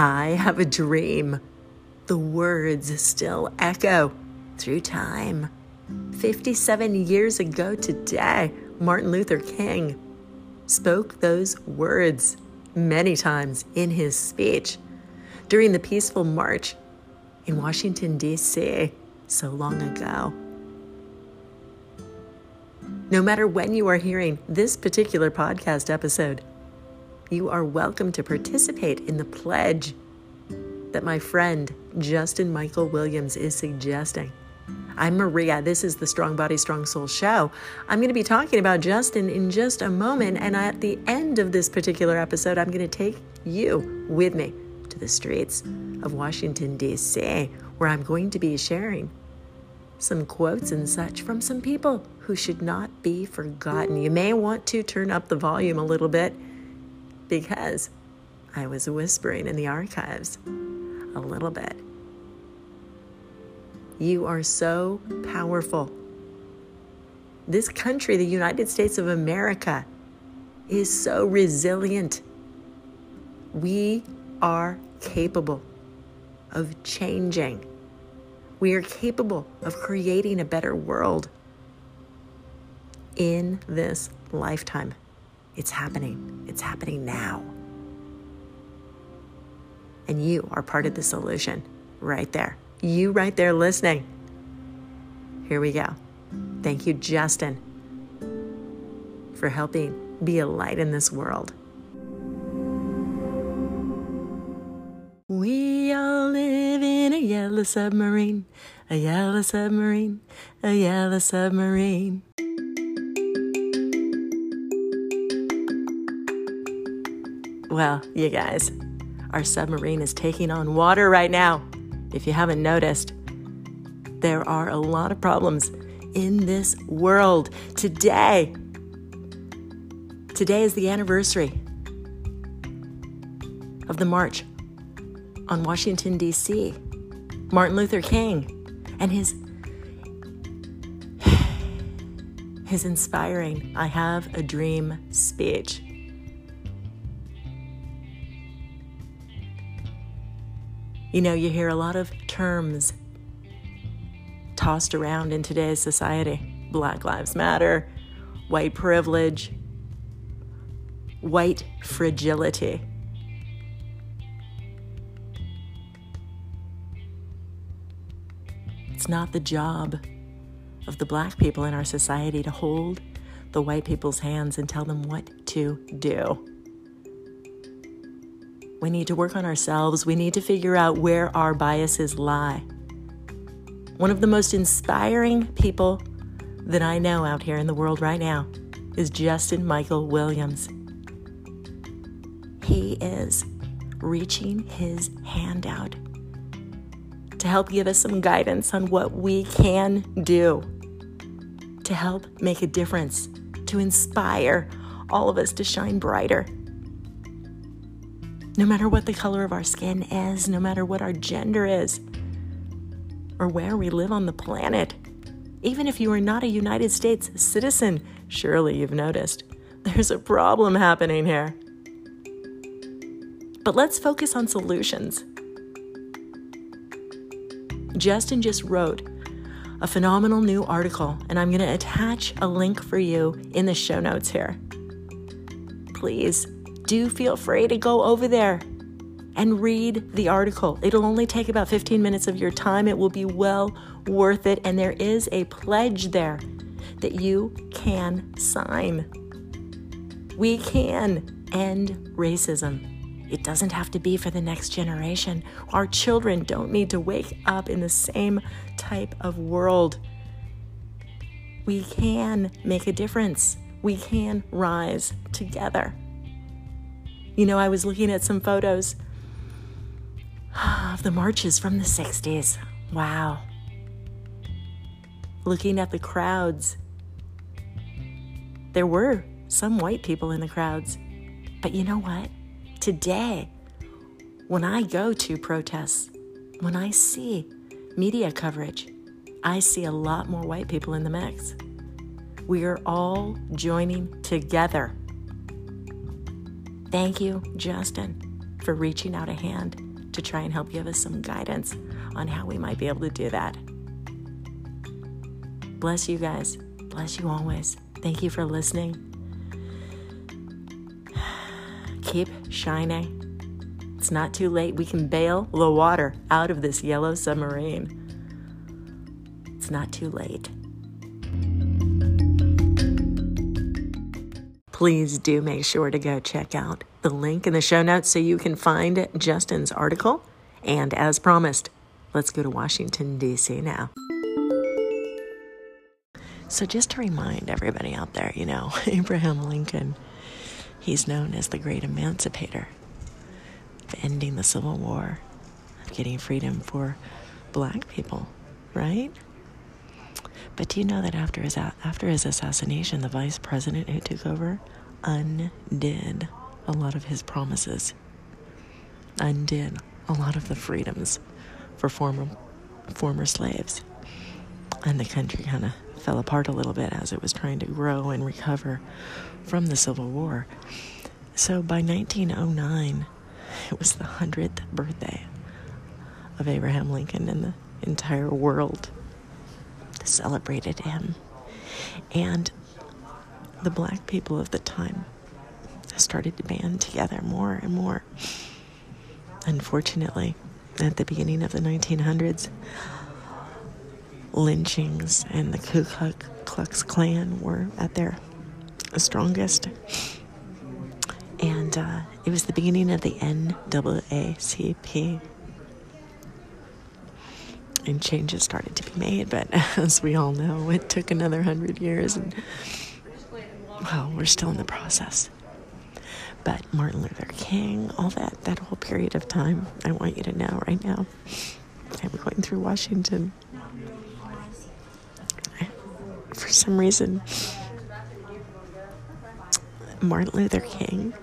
I have a dream. The words still echo through time. 57 years ago today, Martin Luther King spoke those words many times in his speech during the peaceful march in Washington, D.C. so long ago. No matter when you are hearing this particular podcast episode, you are welcome to participate in the pledge that my friend Justin Michael Williams is suggesting. I'm Maria. This is the Strong Body, Strong Soul Show. I'm going to be talking about Justin in just a moment, and at the end of this particular episode, I'm going to take you with me to the streets of Washington, D.C., where I'm going to be sharing some quotes and such from some people who should not be forgotten. You may want to turn up the volume a little bit because I was whispering in the archives a little bit. You are so powerful. This country, the United States of America, is so resilient. We are capable of changing. We are capable of creating a better world in this lifetime. It's happening. It's happening now. And you are part of the solution right there. You right there listening. Here we go. Thank you, Justin, for helping be a light in this world. We all live in a yellow submarine, a yellow submarine, a yellow submarine. Well, you guys, our submarine is taking on water right now. If you haven't noticed, there are a lot of problems in this world today. Today is the anniversary of the March on Washington, D.C. Martin Luther King and his inspiring I Have a Dream speech. You know, you hear a lot of terms tossed around in today's society. Black Lives Matter, white privilege, white fragility. It's not the job of the black people in our society to hold the white people's hands and tell them what to do. We need to work on ourselves. We need to figure out where our biases lie. One of the most inspiring people that I know out here in the world right now is Justin Michael Williams. He is reaching his hand out to help give us some guidance on what we can do to help make a difference, to inspire all of us to shine brighter. No matter what the color of our skin is, no matter what our gender is, or where we live on the planet, even if you are not a United States citizen, surely you've noticed there's a problem happening here. But let's focus on solutions. Justin just wrote a phenomenal new article, and I'm going to attach a link for you in the show notes here. Please do feel free to go over there and read the article. It'll only take about 15 minutes of your time. It will be well worth it. And there is a pledge there that you can sign. We can end racism. It doesn't have to be for the next generation. Our children don't need to wake up in the same type of world. We can make a difference. We can rise together. You know, I was looking at some photos of the marches from the 60s. Wow. Looking at the crowds. There were some white people in the crowds. But you know what? Today, when I go to protests, when I see media coverage, I see a lot more white people in the mix. We are all joining together. Thank you, Justin, for reaching out a hand to try and help give us some guidance on how we might be able to do that. Bless you guys. Bless you always. Thank you for listening. Keep shining. It's not too late. We can bail the water out of this yellow submarine. It's not too late. Please do make sure to go check out the link in the show notes so you can find Justin's article. And as promised, let's go to Washington, D.C. now. So just to remind everybody out there, you know, Abraham Lincoln, he's known as the great emancipator, of ending the Civil War, of getting freedom for black people, right? But do you know that after his assassination, the vice president who took over undid a lot of his promises, undid a lot of the freedoms for former slaves, and the country kind of fell apart a little bit as it was trying to grow and recover from the Civil War. So by 1909, it was the 100th birthday of Abraham Lincoln, and the entire world celebrated him. And the black people of the time started to band together more and more. Unfortunately, at the beginning of the 1900s, lynchings and the Ku Klux Klan were at their strongest. And it was the beginning of the NAACP. And changes started to be made, but as we all know, it took another 100 years, and well, we're still in the process. But Martin Luther King, all that whole period of time, I want you to know right now, I'm going through Washington. For some reason, Martin Luther King,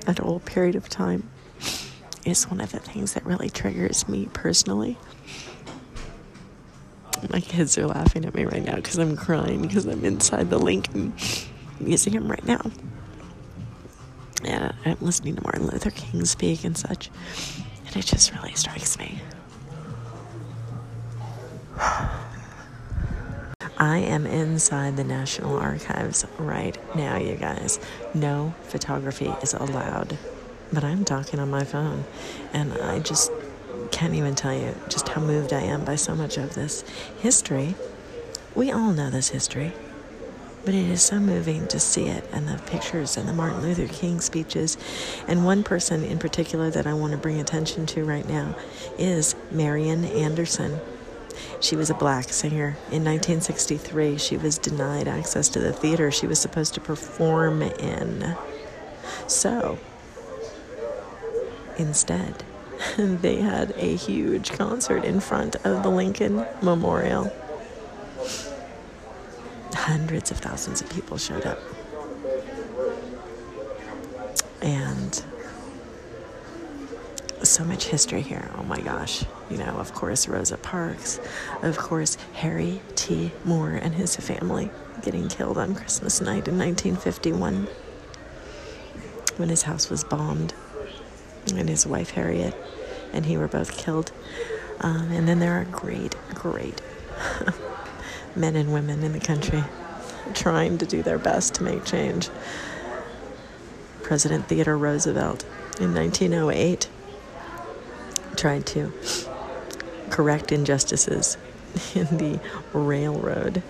that whole period of time, is one of the things that really triggers me personally. My kids are laughing at me right now because I'm crying because I'm inside the Lincoln Museum right now. And I'm listening to Martin Luther King speak and such, and it just really strikes me. I am inside the National Archives right now, you guys. No photography is allowed, but I'm talking on my phone, and I just can't even tell you just how moved I am by so much of this history. We all know this history, but it is so moving to see it, and the pictures and the Martin Luther King speeches. And one person in particular that I want to bring attention to right now is Marian Anderson. She was a black singer. In 1963, she was denied access to the theater she was supposed to perform in. So, instead, they had a huge concert in front of the Lincoln Memorial. Hundreds of thousands of people showed up. And so much history here. Oh my gosh. You know, of course, Rosa Parks. Of course, Harry T. Moore and his family getting killed on Christmas night in 1951 when his house was bombed, and his wife Harriet and he were both killed. And then there are great men and women in the country trying to do their best to make change. President Theodore Roosevelt in 1908 tried to correct injustices in the railroad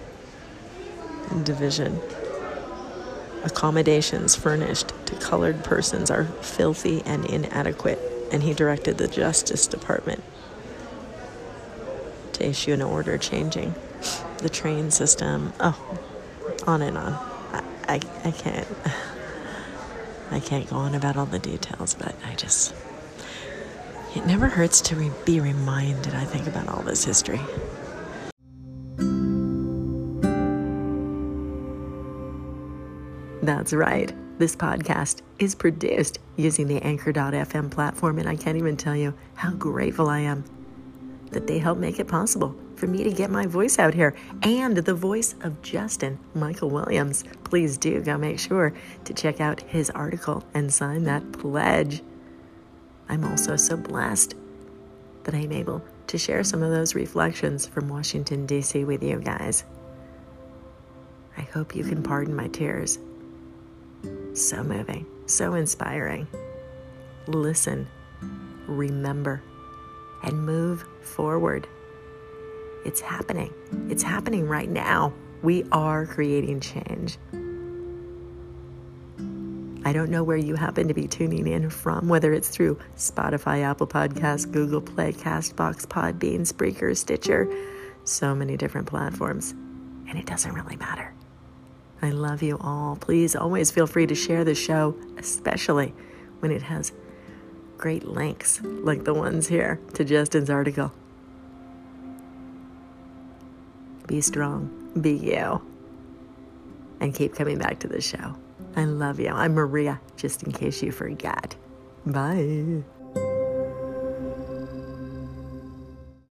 division. Accommodations furnished to colored persons are filthy and inadequate, and he directed the Justice Department to issue an order changing the train system. Oh, on and on. I can't go on about all the details, but it never hurts to be reminded, I think, about all this history. That's right. This podcast is produced using the Anchor.fm platform, and I can't even tell you how grateful I am that they help make it possible for me to get my voice out here and the voice of Justin Michael Williams. Please do go make sure to check out his article and sign that pledge. I'm also so blessed that I'm able to share some of those reflections from Washington, D.C. with you guys. I hope you can pardon my tears. So moving, so inspiring. Listen, remember, and move forward. It's happening. It's happening right now. We are creating change. I don't know where you happen to be tuning in from, whether it's through Spotify, Apple Podcasts, Google Play, CastBox, Podbean, Spreaker, Stitcher, so many different platforms. And it doesn't really matter. I love you all. Please always feel free to share the show, especially when it has great links like the ones here to Justin's article. Be strong, be you, and keep coming back to the show. I love you. I'm Maria, just in case you forget. Bye.